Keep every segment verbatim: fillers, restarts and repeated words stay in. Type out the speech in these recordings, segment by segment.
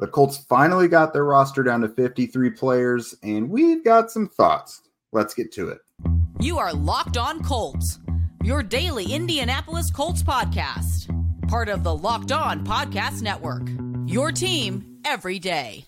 The Colts finally got their roster down to fifty-three players, and we've got some thoughts. Let's get to it. You are Locked On Colts, your daily Indianapolis Colts podcast. Part of the Locked On Podcast Network, your team every day.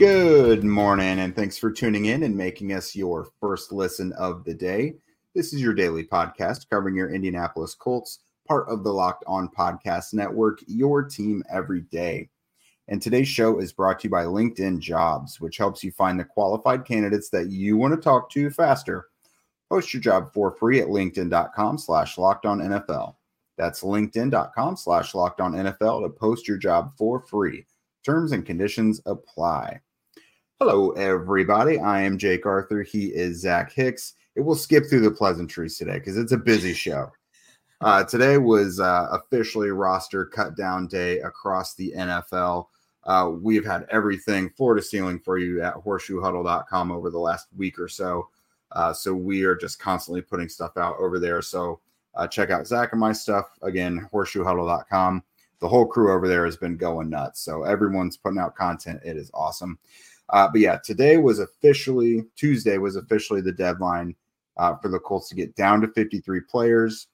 Good morning, and thanks for tuning in and making us your first listen of the day. This is your daily podcast covering your Indianapolis Colts, part of the Locked On Podcast Network, your team every day. And today's show is brought to you by LinkedIn Jobs, which helps you find the qualified candidates that you want to talk to faster. Post your job for free at linkedin.com slash LockedOnNFL. That's linkedin.com slash LockedOnNFL to post your job for free. Terms and conditions apply. Hello, everybody. I am Jake Arthur. He is Zach Hicks. It will skip through the pleasantries today because it's a busy show. Uh, today was uh, officially roster cut down day across the N F L. Uh, we've had everything floor to ceiling for you at horseshoe huddle dot com over the last week or so. Uh, so we are just constantly putting stuff out over there. So uh, check out Zach and my stuff. Again, horseshoe huddle dot com. The whole crew over there has been going nuts. So everyone's putting out content. It is awesome. Uh, but yeah, today was officially, Tuesday was officially the deadline uh, for the Colts to get down to fifty-three players.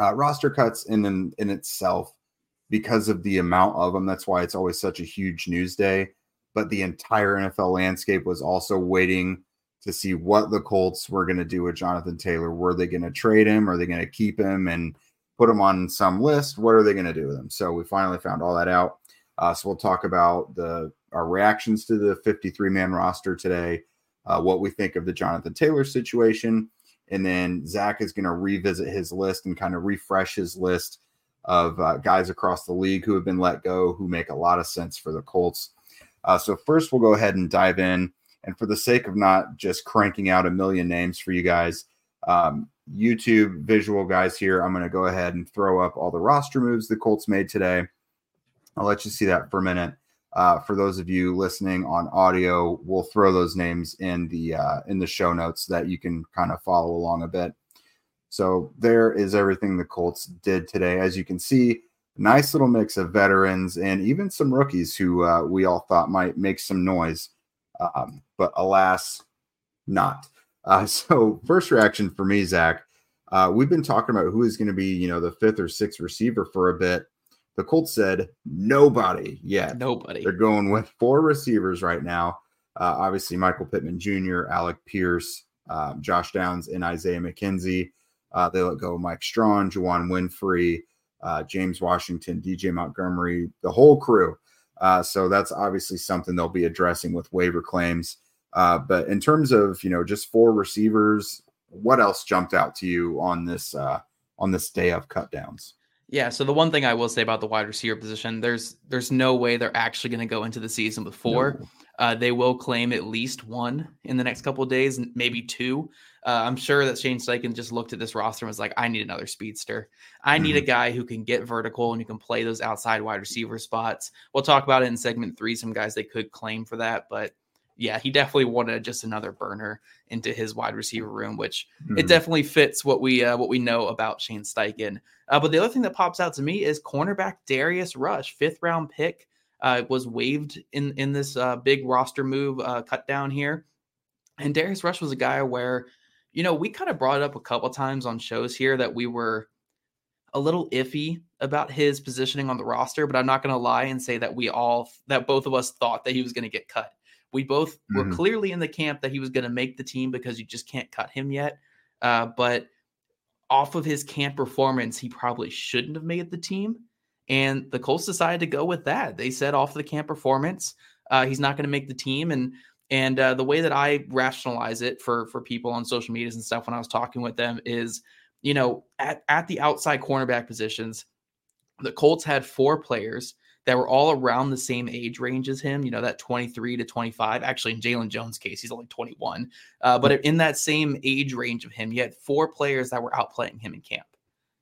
Uh, roster cuts in, in in itself, because of the amount of them, that's why it's always such a huge news day. But the entire N F L landscape was also waiting to see what the Colts were going to do with Jonathan Taylor. Were they going to trade him? Are they going to keep him and put him on some list? What are they going to do with him? So we finally found all that out. Uh, so we'll talk about the our reactions to the fifty-three man roster today, uh, what we think of the Jonathan Taylor situation, and then Zach is going to revisit his list and kind of refresh his list of uh, guys across the league who have been let go, who make a lot of sense for the Colts. Uh, so first, we'll go ahead and dive in. And for the sake of not just cranking out a million names for you guys, um, YouTube visual guys here, I'm going to go ahead and throw up all the roster moves the Colts made today. I'll let you see that for a minute. Uh, for those of you listening on audio, we'll throw those names in the uh, in the show notes so that you can kind of follow along a bit. So there is everything the Colts did today. As you can see, nice little mix of veterans and even some rookies who uh, we all thought might make some noise, um, but alas, not. Uh, so first reaction for me, Zach, uh, we've been talking about who is going to be, you know, the fifth or sixth receiver for a bit. The Colts said nobody yet. Nobody. They're going with four receivers right now. Uh, obviously, Michael Pittman Junior, Alec Pierce, uh, Josh Downs, and Isaiah McKenzie. Uh, they let go of Mike Strachan, Juwan Winfrey, uh, James Washington, D J Montgomery, the whole crew. Uh, so that's obviously something they'll be addressing with waiver claims. Uh, but in terms of, you know, just four receivers, what else jumped out to you on this uh, on this day of cut downs? Yeah, so the one thing I will say about the wide receiver position, there's there's no way they're actually going to go into the season with four. No. Uh, they will claim at least one in the next couple of days, maybe two. Uh, I'm sure that Shane Steichen just looked at this roster and was like, I need another speedster. I mm-hmm. need a guy who can get vertical and who can play those outside wide receiver spots. We'll talk about it in segment three, some guys they could claim for that, but yeah, he definitely wanted just another burner into his wide receiver room, which mm-hmm. it definitely fits what we uh, what we know about Shane Steichen. Uh, but the other thing that pops out to me is cornerback Darius Rush, fifth round pick, uh, was waived in in this uh, big roster move uh, cut down here. And Darius Rush was a guy where, you know, we kind of brought it up a couple times on shows here that we were a little iffy about his positioning on the roster. But I'm not going to lie and say that we all that both of us thought that he was going to get cut. We both were mm-hmm. clearly in the camp that he was going to make the team because you just can't cut him yet. Uh, but off of his camp performance, he probably shouldn't have made the team. And the Colts decided to go with that. They said off the camp performance, uh, he's not going to make the team. And and uh, the way that I rationalize it for, for people on social medias and stuff when I was talking with them is, you know, at, at the outside cornerback positions, the Colts had four players that were all around the same age range as him, you know, that twenty-three to twenty-five. Actually, in Jalen Jones' case, he's only twenty-one. Uh, but in that same age range of him, you had four players that were outplaying him in camp.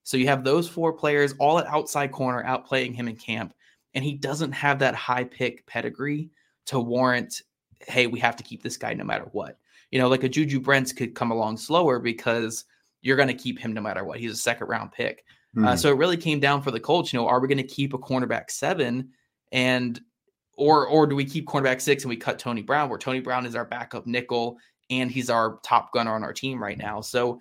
So you have those four players all at outside corner outplaying him in camp. and he doesn't have that high pick pedigree to warrant, hey, we have to keep this guy no matter what. You know, like a Juju Brents could come along slower because you're going to keep him no matter what. He's a second round pick. Mm-hmm. Uh, so it really came down for the Colts. You know, are we going to keep a cornerback seven and, or, or do we keep cornerback six and we cut Tony Brown, where Tony Brown is our backup nickel and he's our top gunner on our team right now. So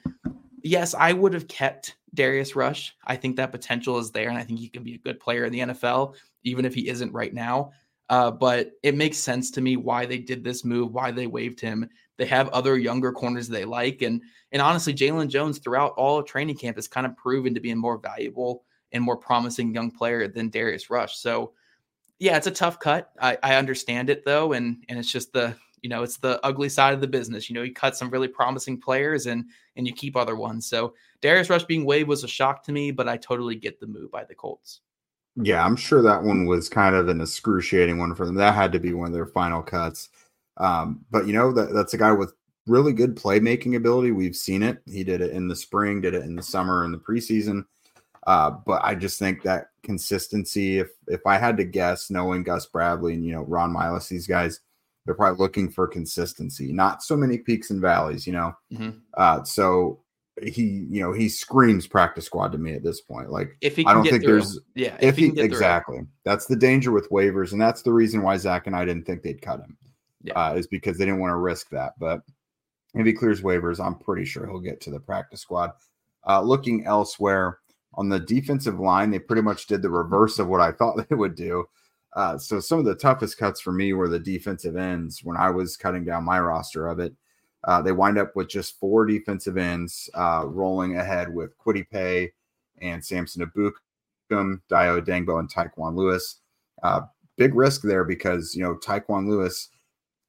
yes, I would have kept Darius Rush. I think that potential is there, and I think he can be a good player in the N F L, even if he isn't right now. Uh, but it makes sense to me why they did this move, why they waived him. They have other younger corners they like. And and honestly, Jalen Jones throughout all of training camp has kind of proven to be a more valuable and more promising young player than Darius Rush. So, yeah, it's a tough cut. I, I understand it, though, and and it's just the, you know, it's the ugly side of the business. You know, you cut some really promising players and and you keep other ones. So Darius Rush being waived was a shock to me, but I totally get the move by the Colts. Yeah, I'm sure that one was kind of an excruciating one for them. That had to be one of their final cuts. Um, but, you know, that, that's a guy with really good playmaking ability. We've seen it. He did it in the spring, did it in the summer, in the preseason. Uh, but I just think that consistency, if if I had to guess, knowing Gus Bradley and, you know, Ron Miles, these guys, they're probably looking for consistency, not so many peaks and valleys, you know. Mm-hmm. Uh, so he, you know, he screams practice squad to me at this point. Like, if he can I don't get think through. there's, yeah, if, if he, he can get exactly through. That's the danger with waivers, and that's the reason why Zach and I didn't think they'd cut him. Yeah. Uh, is because they didn't want to risk that. But if he clears waivers, I'm pretty sure he'll get to the practice squad. Uh, looking elsewhere on the defensive line, they pretty much did the reverse of what I thought they would do. Uh, so some of the toughest cuts for me were the defensive ends when I was cutting down my roster of it. Uh, they wind up with just four defensive ends, uh, rolling ahead with Kwity Paye and Samson Abukum, Dio Dangbo, and Taekwon Lewis. Uh, big risk there because, you know, Taekwon Lewis,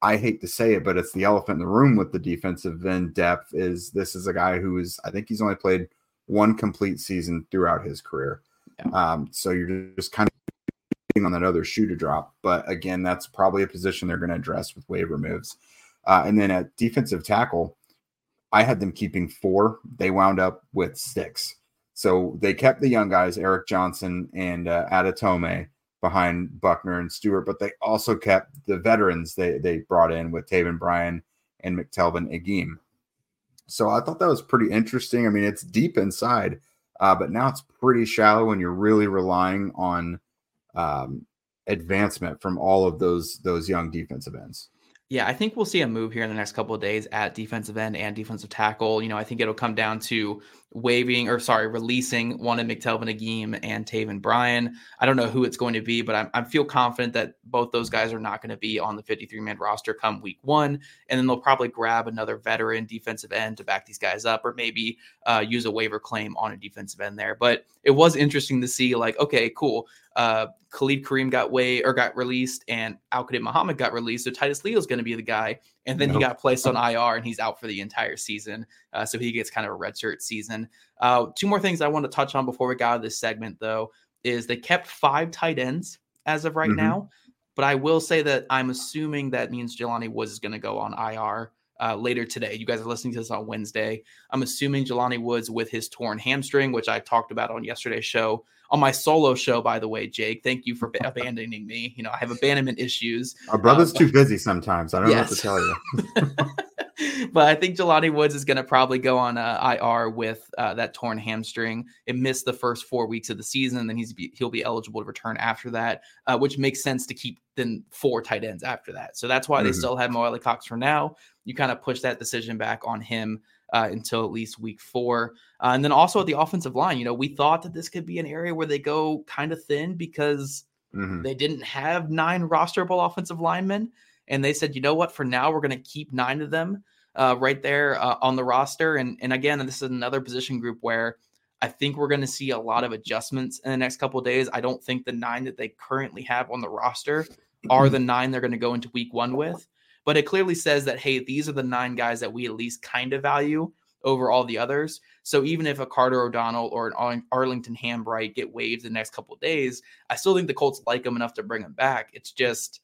I hate to say it, but it's the elephant in the room with the defensive end depth. Is this is a guy who is, I think he's only played one complete season throughout his career. Yeah. Um, so you're just kind of on that other shoe to drop. But again, that's probably a position they're going to address with waiver moves. Uh, and then at defensive tackle, I had them keeping four. They wound up with six. So they kept the young guys, Eric Johnson and uh, Adetome, behind Buckner and Stewart, but they also kept the veterans they they brought in with Taven Bryan and McTelvin Agim. So I thought that was pretty interesting. I mean, it's deep inside, uh, but now it's pretty shallow, and you're really relying on um, advancement from all of those those young defensive ends. Yeah, I think we'll see a move here in the next couple of days at defensive end and defensive tackle. You know, I think it'll come down to waiving or sorry, releasing one in McTelvin Agim and Taven Bryan. I don't know who it's going to be, but I'm, I feel confident that both those guys are not going to be on the fifty-three man roster come week one. And then they'll probably grab another veteran defensive end to back these guys up, or maybe uh, use a waiver claim on a defensive end there. But it was interesting to see, like, okay, cool. Uh, Khalid Kareem got way or got released, and Al-Qadim Muhammad got released. So Titus Leo is going to be the guy. And then nope. He got placed on I R, and he's out for the entire season. Uh, so he gets kind of a redshirt season. Uh, two more things I want to touch on before we got out of this segment, though, is they kept five tight ends as of right mm-hmm. now. But I will say that I'm assuming that means Jelani Woods is going to go on I R uh, later today. You guys are listening to this on Wednesday. I'm assuming Jelani Woods with his torn hamstring, which I talked about on yesterday's show. On my solo show, by the way, Jake, thank you for abandoning me. You know, I have abandonment issues. Our brother's um, too busy sometimes. I don't yes. know what to tell you. But I think Jelani Woods is going to probably go on uh, I R with uh, that torn hamstring. It missed the first four weeks of the season. Then he's be, he'll be eligible to return after that, uh, which makes sense to keep then four tight ends after that. So that's why mm-hmm. they still have Mo Alie Cox for now. You kind of push that decision back on him Uh, until at least week four. Uh, and then also at the offensive line, you know, we thought that this could be an area where they go kind of thin because mm-hmm. they didn't have nine rosterable offensive linemen. And they said, you know what, for now, we're going to keep nine of them uh, right there uh, on the roster. And, and again, this is another position group where I think we're going to see a lot of adjustments in the next couple of days. I don't think the nine that they currently have on the roster are the nine they're going to go into week one with. But it clearly says that, hey, these are the nine guys that we at least kind of value over all the others. So even if a Carter O'Donnell or an Arlington Hambright get waived the next couple of days, I still think the Colts like them enough to bring them back. It's just,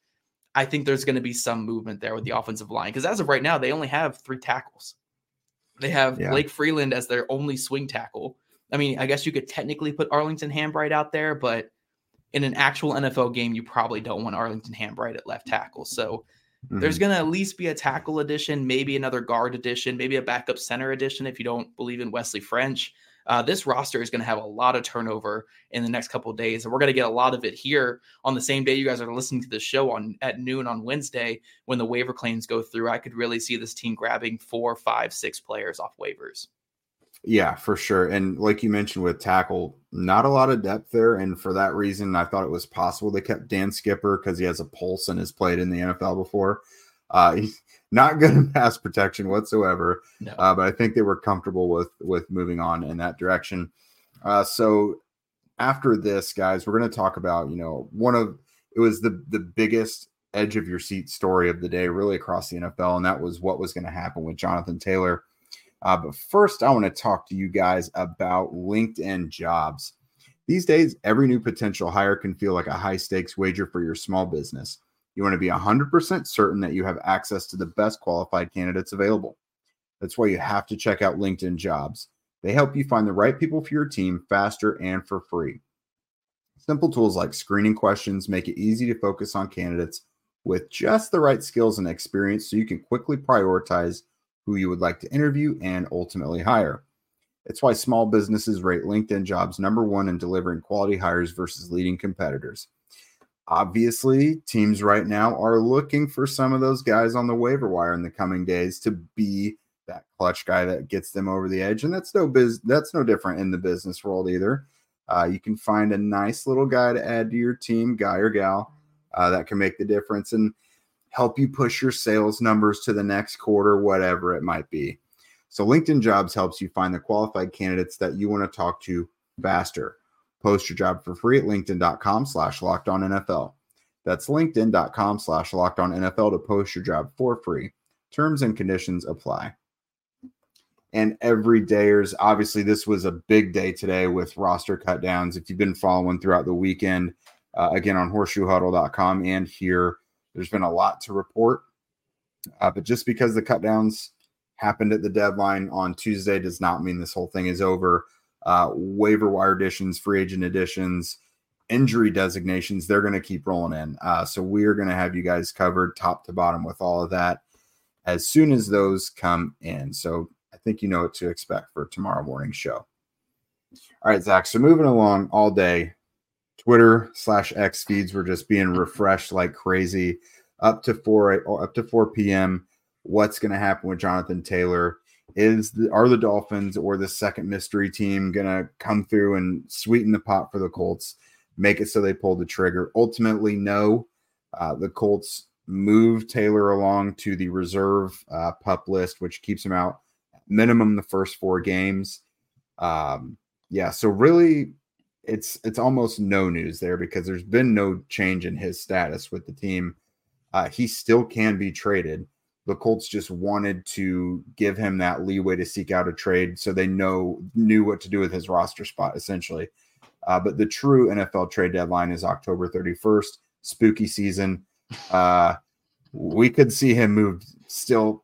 I think there's going to be some movement there with the offensive line. Because as of right now, they only have three tackles. They have yeah. Blake Freeland as their only swing tackle. I mean, I guess you could technically put Arlington Hambright out there, but in an actual N F L game, you probably don't want Arlington Hambright at left tackle. So mm-hmm. there's going to at least be a tackle addition, maybe another guard addition, maybe a backup center addition if you don't believe in Wesley French. Uh, this roster is going to have a lot of turnover in the next couple of days, and we're going to get a lot of it here on the same day you guys are listening to the show on at noon on Wednesday when the waiver claims go through. I could really see this team grabbing four, five, six players off waivers. Yeah, for sure. And like you mentioned with tackle, not a lot of depth there. And for that reason, I thought it was possible they kept Dan Skipper because he has a pulse and has played in the N F L before. Uh, he's not good in pass protection whatsoever. No. Uh, but I think they were comfortable with, with moving on in that direction. Uh, so after this, guys, we're going to talk about, you know, one of, it was the, the biggest edge of your seat story of the day, really across the N F L. And that was what was going to happen with Jonathan Taylor. Uh, but first, I want to talk to you guys about LinkedIn Jobs. These days, every new potential hire can feel like a high-stakes wager for your small business. You want to be one hundred percent certain that you have access to the best qualified candidates available. That's why you have to check out LinkedIn Jobs. They help you find the right people for your team faster and for free. Simple tools like screening questions make it easy to focus on candidates with just the right skills and experience so you can quickly prioritize who you would like to interview and ultimately hire. It's why small businesses rate LinkedIn Jobs number one in delivering quality hires versus leading competitors. Obviously, teams right now are looking for some of those guys on the waiver wire in the coming days to be that clutch guy that gets them over the edge. And that's no biz- that's no different in the business world either. Uh, you can find a nice little guy to add to your team, guy or gal, uh, that can make the difference and help you push your sales numbers to the next quarter, whatever it might be. So LinkedIn Jobs helps you find the qualified candidates that you want to talk to faster. Post your job for free at linkedin.com slash locked on NFL. That's linkedin.com slash locked on NFL to post your job for free. Terms and conditions apply. And everydayers, obviously this was a big day today with roster cutdowns. If you've been following throughout the weekend, uh, again on horseshoe huddle dot com and here, there's been a lot to report, uh, but just because the cutdowns happened at the deadline on Tuesday does not mean this whole thing is over. Uh, waiver wire additions, free agent additions, injury designations, they're going to keep rolling in. Uh, so we are going to have you guys covered top to bottom with all of that as soon as those come in. So I think you know what to expect for tomorrow morning's show. All right, Zach, so moving along all day, Twitter slash X feeds were just being refreshed like crazy up to four up to four p.m. What's going to happen with Jonathan Taylor? Is the, are the Dolphins or the second mystery team going to come through and sweeten the pot for the Colts, make it so they pull the trigger? Ultimately, no. Uh, the Colts move Taylor along to the reserve uh, PUP list, which keeps him out minimum the first four games. Um, yeah, so really – It's it's almost no news there because there's been no change in his status with the team. Uh, he still can be traded. The Colts just wanted to give him that leeway to seek out a trade so they know knew what to do with his roster spot, essentially. Uh, but the true N F L trade deadline is October thirty-first, spooky season. Uh, we could see him moved still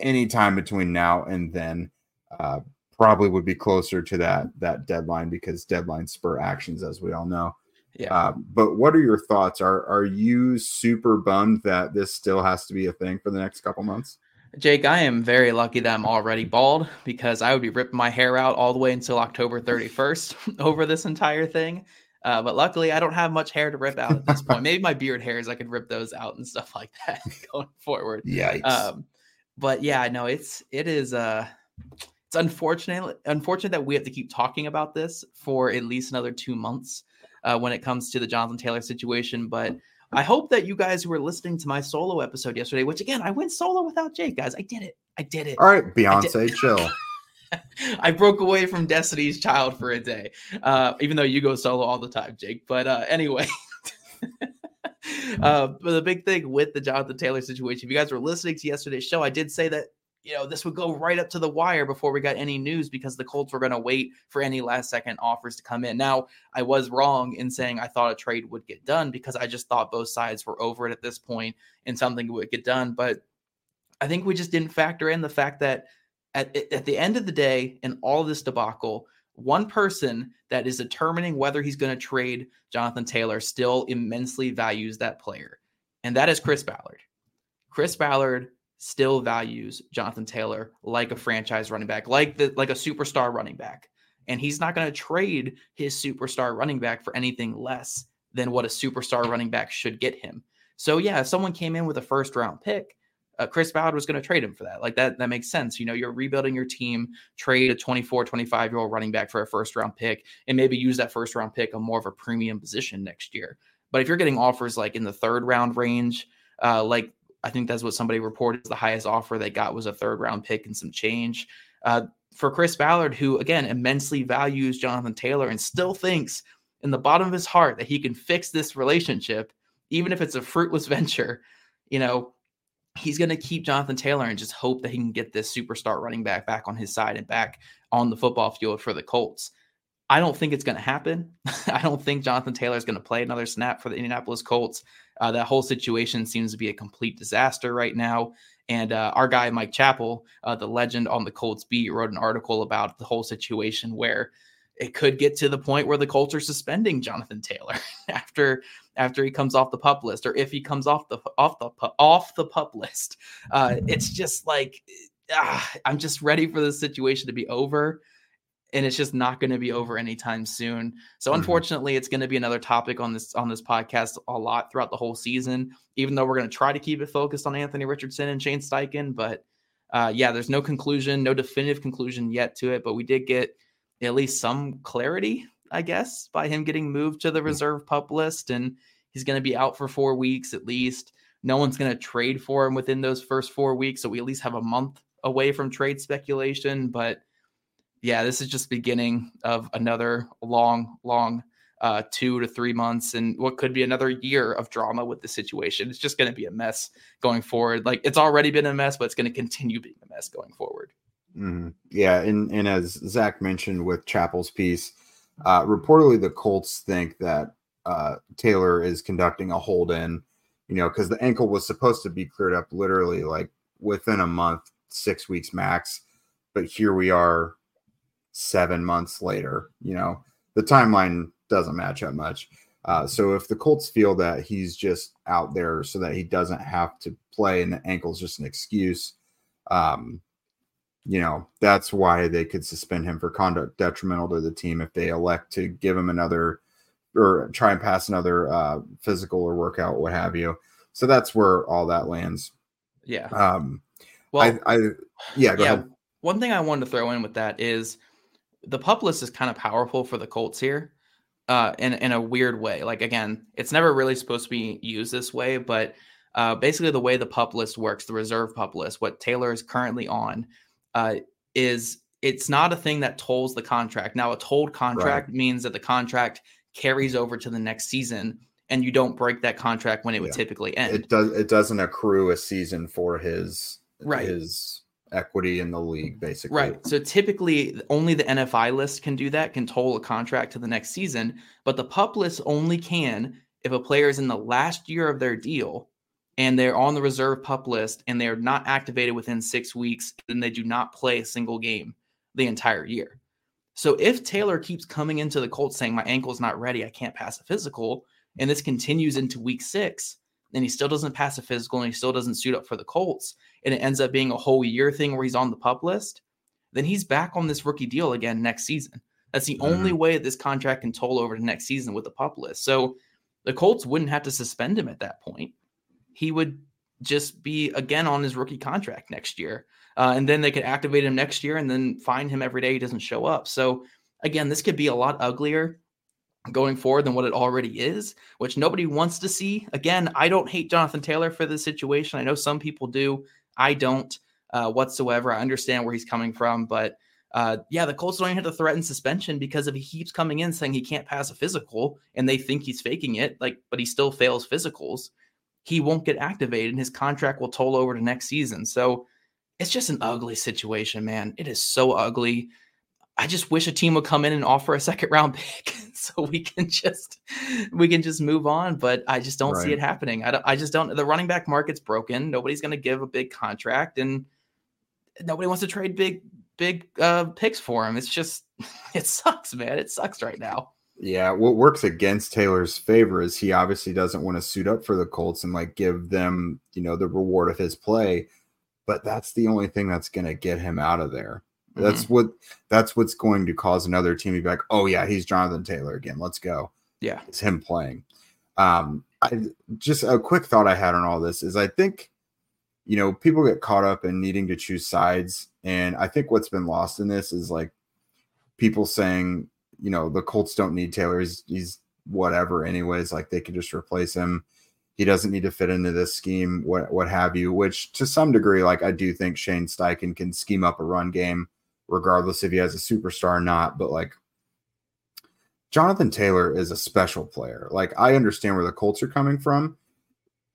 any time between now and then. Uh Probably would be closer to that that deadline because deadlines spur actions, as we all know. Yeah. Uh, but what are your thoughts? Are are you super bummed that this still has to be a thing for the next couple months? Jake, I am very lucky that I'm already bald because I would be ripping my hair out all the way until October thirty-first over this entire thing. Uh, but luckily, I don't have much hair to rip out at this point. Maybe my beard hairs, I could rip those out and stuff like that going forward. Yikes. Um, but yeah, no, it's it is. Uh, It's unfortunate, unfortunate that we have to keep talking about this for at least another two months uh, when it comes to the Jonathan Taylor situation. But I hope that you guys who were listening to my solo episode yesterday, which again, I went solo without Jake, guys. I did it. I did it. All right, Beyonce, chill. I broke away from Destiny's Child for a day, uh, even though you go solo all the time, Jake. But uh, anyway, uh, but the big thing with the Jonathan Taylor situation, if you guys were listening to yesterday's show, I did say that, you know, this would go right up to the wire before we got any news because the Colts were going to wait for any last second offers to come in. Now, I was wrong in saying I thought a trade would get done because I just thought both sides were over it at this point and something would get done. But I think we just didn't factor in the fact that at, at the end of the day, in all of this debacle, one person that is determining whether he's going to trade Jonathan Taylor still immensely values that player. And that is Chris Ballard. Chris Ballard still values Jonathan Taylor like a franchise running back, like the, like a superstar running back. And he's not going to trade his superstar running back for anything less than what a superstar running back should get him. So yeah, if someone came in with a first round pick, uh, Chris Ballard was going to trade him for that. Like that, that makes sense. You know, you're rebuilding your team, trade a twenty-four, twenty-five year old running back for a first round pick and maybe use that first round pick on more of a premium position next year. But if you're getting offers like in the third round range, uh, like I think that's what somebody reported, the highest offer they got was a third round pick and some change. Uh, for Chris Ballard, who again, immensely values Jonathan Taylor and still thinks in the bottom of his heart that he can fix this relationship, even if it's a fruitless venture, you know, he's going to keep Jonathan Taylor and just hope that he can get this superstar running back back on his side and back on the football field for the Colts. I don't think it's going to happen. I don't think Jonathan Taylor is going to play another snap for the Indianapolis Colts. Uh, that whole situation seems to be a complete disaster right now. And uh, our guy, Mike Chappell, uh, the legend on the Colts beat, wrote an article about the whole situation where it could get to the point where the Colts are suspending Jonathan Taylor after after he comes off the PUP list, or if he comes off the off the off the PUP list. Uh, it's just like ah, I'm just ready for this situation to be over, and it's just not going to be over anytime soon. So unfortunately, it's going to be another topic on this on this podcast a lot throughout the whole season. Even though we're going to try to keep it focused on Anthony Richardson and Shane Steichen, but uh, yeah, there's no conclusion, no definitive conclusion yet to it. But we did get at least some clarity, I guess, by him getting moved to the reserve PUP list. And he's going to be out for four weeks at least. No one's going to trade for him within those first four weeks. So we at least have a month away from trade speculation. But yeah, this is just beginning of another long, long uh, two to three months and what could be another year of drama with the situation. It's just going to be a mess going forward. Like it's already been a mess, but it's going to continue being a mess going forward. Mm-hmm. Yeah, and, and as Zach mentioned with Chappell's piece, uh, reportedly the Colts think that uh, Taylor is conducting a hold-in, you know, because the ankle was supposed to be cleared up literally like within a month, six weeks max, but here we are seven months later. You know, the timeline doesn't match up much. Uh, so if the Colts feel that he's just out there so that he doesn't have to play and the ankle's just an excuse, um, you know, that's why they could suspend him for conduct detrimental to the team if they elect to give him another or try and pass another uh, physical or workout, what have you. So that's where all that lands. Yeah. Um, well, I, I yeah, go yeah. ahead. One thing I wanted to throw in with that is the PUP list is kind of powerful for the Colts here uh, in, in a weird way. Like, again, it's never really supposed to be used this way, but uh, basically the way the PUP list works, the reserve PUP list, what Taylor is currently on, Uh, is it's not a thing that tolls the contract. Now, a tolled contract right. means that the contract carries over to the next season and you don't break that contract when it yeah. would typically end. It does. It doesn't accrue a season for his, right. his equity in the league, basically. Right. So typically only the N F I list can do that, can toll a contract to the next season. But the PUP list only can if a player is in the last year of their deal and they're on the reserve PUP list, and they're not activated within six weeks, then they do not play a single game the entire year. So if Taylor keeps coming into the Colts saying, my ankle's not ready, I can't pass a physical, and this continues into week six, and he still doesn't pass a physical, and he still doesn't suit up for the Colts, and it ends up being a whole year thing where he's on the PUP list, then he's back on this rookie deal again next season. That's the mm-hmm. only way this contract can toll over to next season with the PUP list. So the Colts wouldn't have to suspend him at that point. He would just be again on his rookie contract next year. Uh, and then they could activate him next year and then fine him every day he doesn't show up. So again, this could be a lot uglier going forward than what it already is, which nobody wants to see. Again, I don't hate Jonathan Taylor for this situation. I know some people do. I don't uh, whatsoever. I understand where he's coming from, but uh, yeah, the Colts don't even have to threaten suspension because if he keeps coming in saying he can't pass a physical and they think he's faking it, like, but he still fails physicals, he won't get activated and his contract will toll over to next season. So it's just an ugly situation, man. It is so ugly. I just wish a team would come in and offer a second round pick so we can just, we can just move on. But I just don't right. see it happening. I, don't, I just don't, the running back market's broken. Nobody's going to give a big contract and nobody wants to trade big big uh, picks for him. It's just, it sucks, man. It sucks right now. Yeah, what works against Taylor's favor is he obviously doesn't want to suit up for the Colts and like give them, you know, the reward of his play. But that's the only thing that's going to get him out of there. Mm-hmm. That's what that's what's going to cause another team to be like, oh yeah, he's Jonathan Taylor again. Let's go. Yeah, it's him playing. Um, I just a quick thought I had on all this is I think, you know, people get caught up in needing to choose sides, and I think what's been lost in this is like people saying, you know, the Colts don't need Taylor. He's, he's whatever anyways. Like they could just replace him. He doesn't need to fit into this scheme, what what have you, which to some degree, like I do think Shane Steichen can scheme up a run game regardless if he has a superstar or not. But like Jonathan Taylor is a special player. Like I understand where the Colts are coming from.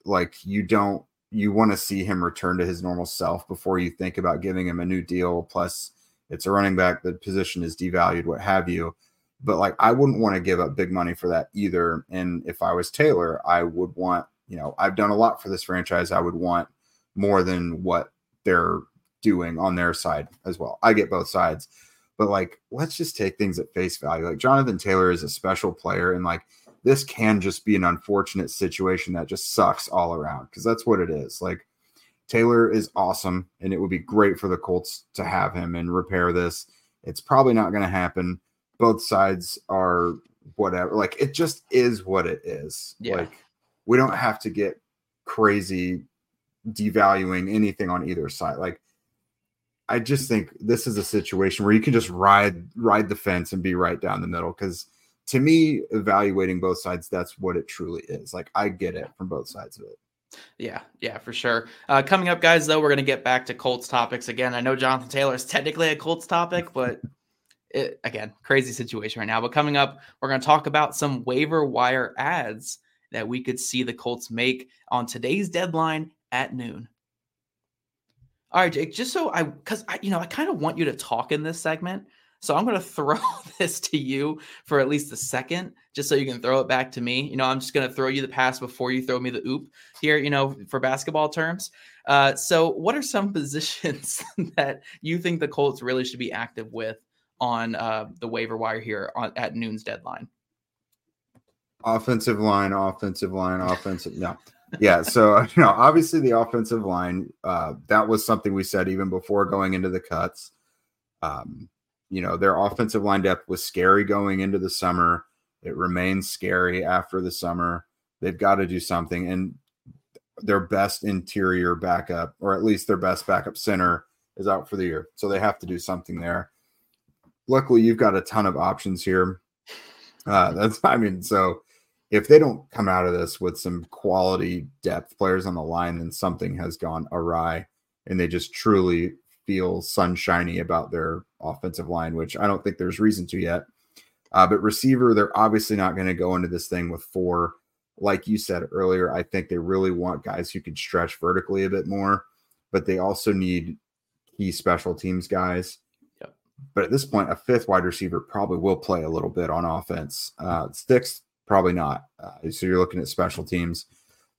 Like you don't, you want to see him return to his normal self before you think about giving him a new deal. Plus it's a running back. The position is devalued, what have you. But like, I wouldn't want to give up big money for that either. And if I was Taylor, I would want, you know, I've done a lot for this franchise. I would want more than what they're doing on their side as well. I get both sides, but like, let's just take things at face value. Like Jonathan Taylor is a special player. And like, this can just be an unfortunate situation that just sucks all around. Cause that's what it is. Like Taylor is awesome. And it would be great for the Colts to have him and repair this. It's probably not going to happen. Both sides are whatever. Like it just is what it is. Yeah. Like we don't have to get crazy devaluing anything on either side. Like I just think this is a situation where you can just ride, ride the fence and be right down the middle. Cause to me, evaluating both sides, that's what it truly is. Like I get it from both sides of it. Yeah, yeah, for sure. Uh, coming up, guys, though, we're going to get back to Colts topics again. I know Jonathan Taylor is technically a Colts topic, but it, again, crazy situation right now. But coming up, we're going to talk about some waiver wire ads that we could see the Colts make on today's deadline at noon. All right, Jake, just so I, because I, you know, I kind of want you to talk in this segment. So I'm going to throw this to you for at least a second, just so you can throw it back to me. You know, I'm just going to throw you the pass before you throw me the oop here, you know, for basketball terms. Uh, so what are some positions that you think the Colts really should be active with on uh, the waiver wire here on, at noon's deadline? Offensive line, offensive line, offensive. No. Yeah. So, you know, obviously the offensive line, uh, that was something we said even before going into the cuts. Um, you know, their offensive line depth was scary going into the summer. It remains scary after the summer. They've got to do something. And their best interior backup, or at least their best backup center, is out for the year. So they have to do something there. Luckily, you've got a ton of options here. Uh, that's, I mean, so if they don't come out of this with some quality depth players on the line, then something has gone awry and they just truly feel sunshiny about their offensive line, which I don't think there's reason to yet. Uh, but receiver, they're obviously not going to go into this thing with four. Like you said earlier, I think they really want guys who can stretch vertically a bit more, but they also need key special teams guys. But at this point, a fifth wide receiver probably will play a little bit on offense. Uh, sixth, probably not. Uh, so you're looking at special teams.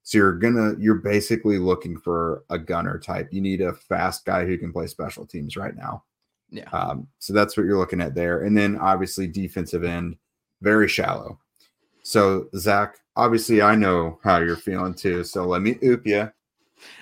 So you're gonna, you're basically looking for a gunner type. You need a fast guy who can play special teams right now. Yeah. Um, so that's what you're looking at there. And then obviously defensive end, very shallow. So Zach, obviously I know how you're feeling too. So let me oop you.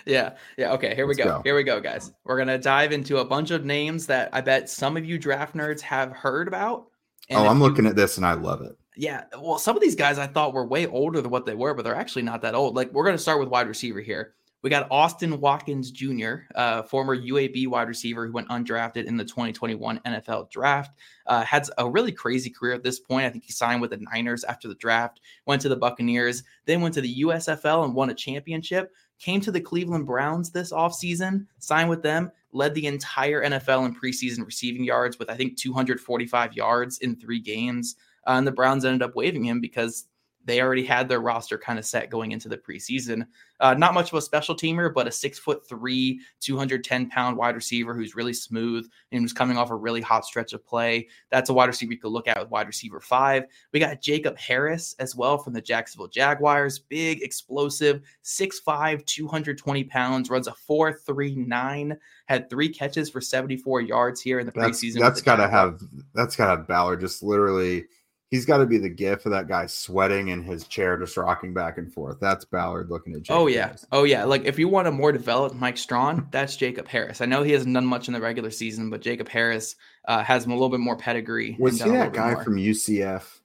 Yeah. Yeah. Okay. Here Let's we go. go. Here we go, guys. We're going to dive into a bunch of names that I bet some of you draft nerds have heard about. And oh, I'm you, looking at this and I love it. Yeah. Well, some of these guys I thought were way older than what they were, but they're actually not that old. Like we're going to start with wide receiver here. We got Austin Watkins Junior, uh, former U A B wide receiver who went undrafted in the twenty twenty-one N F L draft. Uh, had a really crazy career at this point. I think he signed with the Niners after the draft, went to the Buccaneers, then went to the U S F L and won a championship. Came to the Cleveland Browns this offseason, signed with them, led the entire N F L in preseason receiving yards with, I think, two hundred forty-five yards in three games. Uh, and the Browns ended up waiving him because they already had their roster kind of set going into the preseason. Uh, not much of a special teamer, but a six foot three, two hundred ten pound wide receiver who's really smooth and who's coming off a really hot stretch of play. That's a wide receiver you could look at with wide receiver five. We got Jacob Harris as well from the Jacksonville Jaguars. Big, explosive, six five, two hundred twenty pounds, runs a four three nine, had three catches for seventy-four yards here in the that's, preseason. That's got to have, that's got to have Ballard just literally. He's got to be the gif of that guy sweating in his chair, just rocking back and forth. That's Ballard looking at Jacob. Oh, yeah. Harris. Oh, yeah. Like, if you want a more developed Mike Strachan, that's Jacob Harris. I know he hasn't done much in the regular season, but Jacob Harris uh, has a little bit more pedigree. Was he that guy from U C F?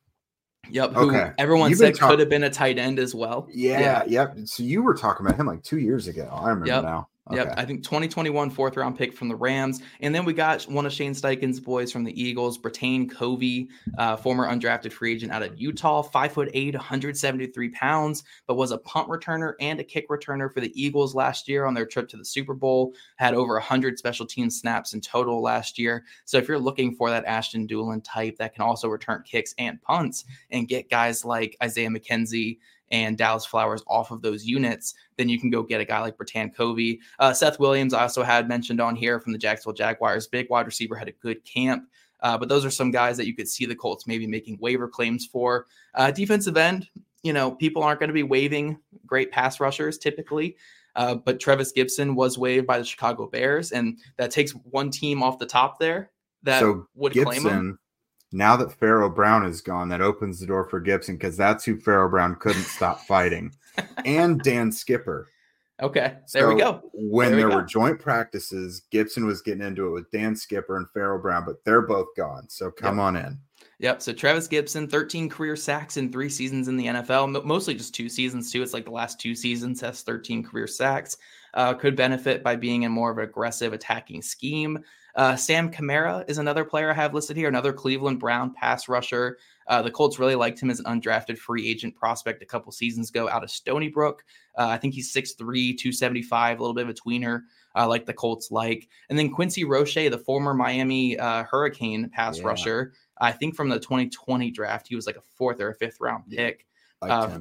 Yep. Who okay. Everyone You've said talk- could have been a tight end as well. Yeah, yeah. Yep. So you were talking about him like two years ago. I remember yep. now. Okay. Yep, I think twenty twenty-one fourth round pick from the Rams. And then we got one of Shane Steichen's boys from the Eagles, Brattain Covey, uh, former undrafted free agent out of Utah, five foot eight, one hundred seventy-three pounds, but was a punt returner and a kick returner for the Eagles last year on their trip to the Super Bowl. Had over one hundred special team snaps in total last year. So if you're looking for that Ashton Doolin type that can also return kicks and punts and get guys like Isaiah McKenzie and Dallas Flowers off of those units, then you can go get a guy like Brattain Covey. Uh, Seth Williams, I also had mentioned on here from the Jacksonville Jaguars. Big wide receiver, had a good camp. Uh, but those are some guys that you could see the Colts maybe making waiver claims for. Uh, defensive end, you know, people aren't going to be waiving great pass rushers typically. Uh, but Travis Gibson was waived by the Chicago Bears, and that takes one team off the top there that so would Gibson. claim him. Now that Pharaoh Brown is gone, that opens the door for Gibson because that's who Pharaoh Brown couldn't stop fighting. And Dan Skipper. Okay, there so we go. When there, there we were go. joint practices, Gibson was getting into it with Dan Skipper and Pharaoh Brown, but they're both gone. So come yep. on in. Yep. So Travis Gibson, thirteen career sacks in three seasons in the N F L, mostly just two seasons too. It's like the last two seasons has thirteen career sacks. Uh, could benefit by being in more of an aggressive attacking scheme. Uh, Sam Kamara is another player I have listed here, another Cleveland Brown pass rusher. Uh, the Colts really liked him as an undrafted free agent prospect a couple seasons ago out of Stony Brook. Uh, I think he's six three, two seventy-five, a little bit of a tweener, uh, like the Colts like. And then Quincy Roche, the former Miami uh, Hurricane pass yeah. rusher, I think from the twenty twenty draft, he was like a fourth or a fifth round pick. Like uh,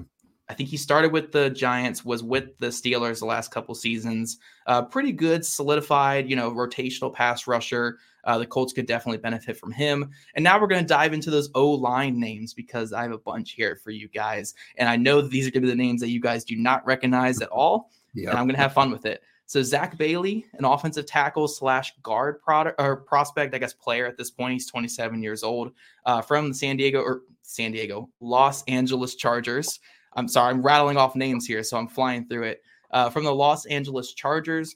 I think he started with the Giants, was with the Steelers the last couple seasons. Uh, pretty good, solidified, you know, rotational pass rusher. Uh, the Colts could definitely benefit from him. And now we're going to dive into those O-line names because I have a bunch here for you guys. And I know that these are going to be the names that you guys do not recognize at all. Yep. And I'm going to have fun with it. So Zach Bailey, an offensive tackle slash guard product or prospect, I guess, player at this point. He's twenty-seven years old uh, from the San Diego or San Diego, Los Angeles Chargers. I'm sorry, I'm rattling off names here, so I'm flying through it. Uh, from the Los Angeles Chargers,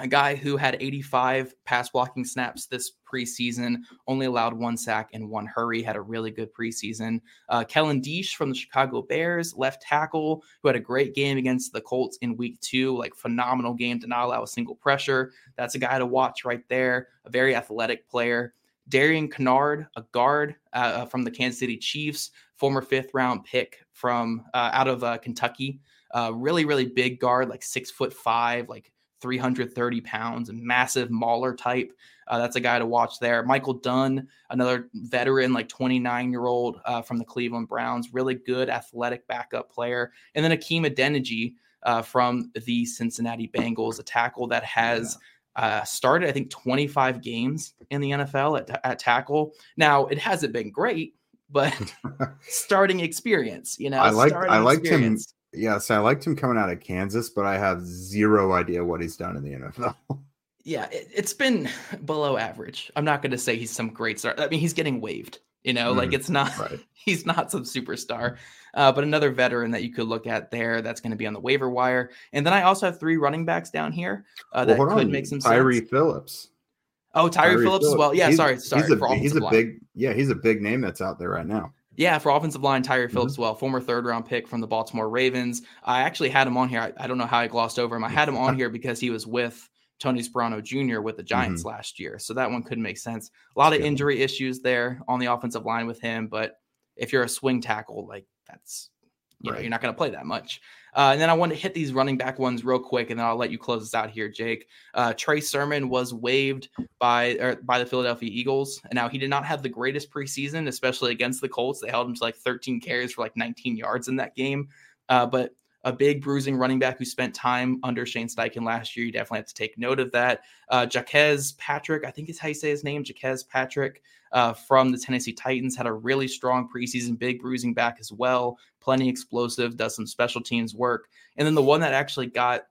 a guy who had eighty-five pass blocking snaps this preseason, only allowed one sack and one hurry, had a really good preseason. Uh, Kellen Deesh from the Chicago Bears, left tackle, who had a great game against the Colts in week two, like phenomenal game, did not allow a single pressure. That's a guy to watch right there, a very athletic player. Darian Kennard, a guard uh, from the Kansas City Chiefs, former fifth round pick from uh, out of uh, Kentucky. Uh, really, really big guard, like six foot five, like three hundred thirty pounds, massive mauler type. Uh, that's a guy to watch there. Michael Dunn, another veteran, like twenty-nine year old uh, from the Cleveland Browns, really good athletic backup player. And then Akeem Adeniji uh, from the Cincinnati Bengals, a tackle that has uh, started, I think, twenty-five games in the N F L at, at tackle. Now it hasn't been great, but starting experience, you know, I like, I liked him. Yes, I liked him coming out of Kansas, but I have zero idea what he's done in the N F L. Yeah, it, it's been below average. I'm not going to say he's some great star. I mean, he's getting waived, you know, mm, like it's not, right. He's not some superstar, uh, but another veteran that you could look at there that's going to be on the waiver wire. And then I also have three running backs down here uh, that well, could on. make some sense. Tyree Phillips. Oh, Tyree, Tyree Phillips, Phillips as well. Yeah, he's, sorry. Sorry. He's a, he's a big, yeah, he's a big name that's out there right now. Yeah, for offensive line, Tyree Phillips, mm-hmm. well, former third-round pick from the Baltimore Ravens. I actually had him on here. I, I don't know how I glossed over him. I had him on here because he was with Tony Sperano Junior with the Giants mm-hmm. last year, so that one could make sense. A lot that's of good. injury issues there on the offensive line with him, but if you're a swing tackle, like that's you right. know, you're not going to play that much. Uh, and then I want to hit these running back ones real quick, and then I'll let you close this out here, Jake. Uh, Trey Sermon was waived by or by the Philadelphia Eagles, and now he did not have the greatest preseason, especially against the Colts. They held him to like thirteen carries for like nineteen yards in that game. Uh, but a big bruising running back who spent time under Shane Steichen last year, you definitely have to take note of that. Uh, Jaquez Patrick, I think is how you say his name, Jaquez Patrick uh, from the Tennessee Titans, had a really strong preseason, big bruising back as well. Plenty explosive, does some special teams work. And then the one that actually got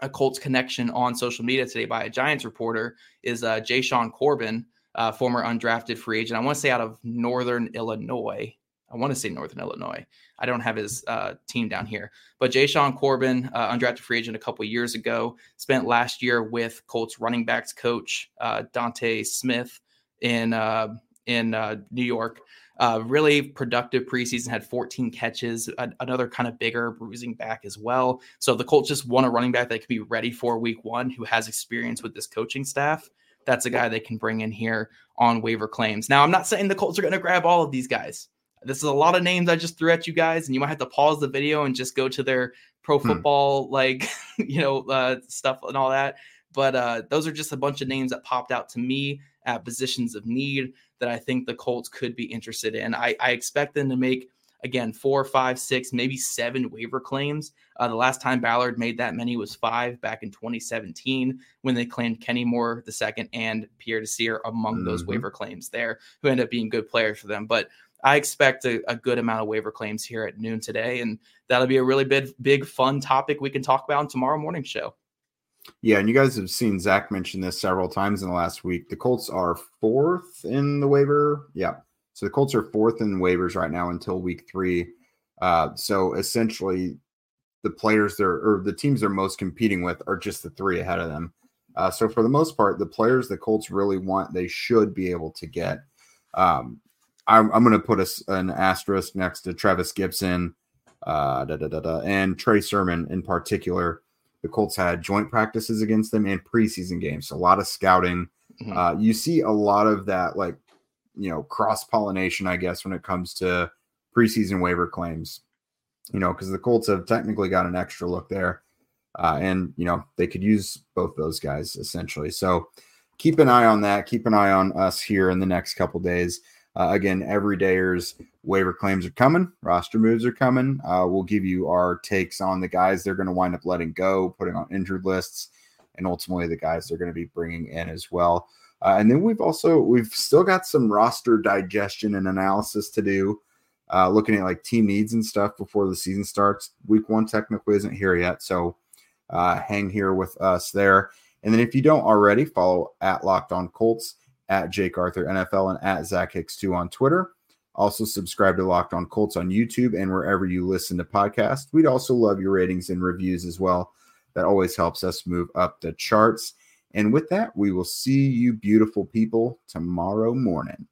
a Colts connection on social media today by a Giants reporter is uh, Ja'Shawn Corbin, uh, former undrafted free agent. I want to say out of Northern Illinois. I want to say Northern Illinois. I don't have his uh, team down here. But Ja'Shawn Corbin, uh, undrafted free agent a couple years ago, spent last year with Colts running backs coach uh, Dante Smith in uh, in uh, New York. Uh, really productive preseason, had fourteen catches, a- another kind of bigger bruising back as well. So the Colts just want a running back that can be ready for week one who has experience with this coaching staff. That's a guy they can bring in here on waiver claims. Now, I'm not saying the Colts are going to grab all of these guys. This is a lot of names I just threw at you guys, and you might have to pause the video and just go to their pro football, hmm. like, you know, uh, stuff and all that. But uh, those are just a bunch of names that popped out to me at positions of need that I think the Colts could be interested in. I, I expect them to make, again, four, five, six, maybe seven waiver claims. Uh, the last time Ballard made that many was five back in twenty seventeen when they claimed Kenny Moore the second and Pierre Desir among mm-hmm. those waiver claims there, who ended up being good players for them. But I expect a, a good amount of waiver claims here at noon today, and that'll be a really big, big, fun topic we can talk about on tomorrow morning's show. Yeah, and you guys have seen Zach mention this several times in the last week. The Colts are fourth in the waiver. Yeah, so the Colts are fourth in waivers right now until week three. Uh, so essentially, the players they're or the teams they're most competing with are just the three ahead of them. Uh, so for the most part, the players the Colts really want, they should be able to get. Um, I'm, I'm going to put a, an asterisk next to Travis Gibson uh, da, da, da, da, and Trey Sermon in particular. The Colts had joint practices against them and preseason games. So a lot of scouting. Mm-hmm. Uh, you see a lot of that, like, you know, cross-pollination, I guess, when it comes to preseason waiver claims, you know, because the Colts have technically got an extra look there. Uh, and, you know, they could use both those guys essentially. So keep an eye on that. Keep an eye on us here in the next couple days. Uh, again, everydayers, waiver claims are coming. Roster moves are coming. Uh, we'll give you our takes on the guys they're going to wind up letting go, putting on injured lists, and ultimately the guys they're going to be bringing in as well. Uh, and then we've also, we've still got some roster digestion and analysis to do, uh, looking at like team needs and stuff before the season starts. Week one technically isn't here yet, so uh, hang here with us there. And then if you don't already, follow at Locked On Colts, at Jake Arthur N F L, and at Zach Hicks two on Twitter. Also subscribe to Locked On Colts on YouTube and wherever you listen to podcasts. We'd also love your ratings and reviews as well. That always helps us move up the charts. And with that, we will see you beautiful people tomorrow morning.